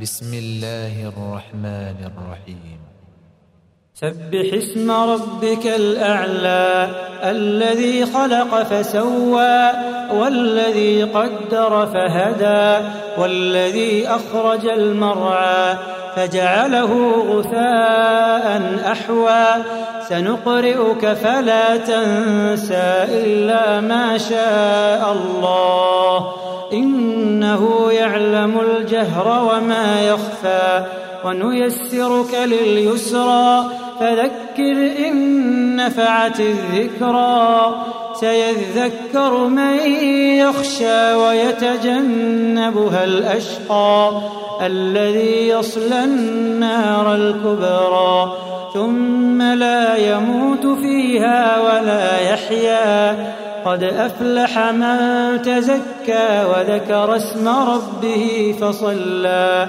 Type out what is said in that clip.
بسم الله الرحمن الرحيم. سبح اسم ربك الأعلى الذي خلق فسوى والذي قدر فهدى والذي أخرج المرعى فجعله غثاء أحوى سنقرئك فلا تنسى إلا ما شاء الله إنه يعلم الجهر وما يخفى ونيسرك لليسرى فذكر إن نفعت الذكرى سيذكر من يخشى ويتجنبها الأشقى الذي يصلى النار الكبرى ثم لا يموت فيها ولا يحيا قد أفلح من تزكى وذكر اسم ربه فصلى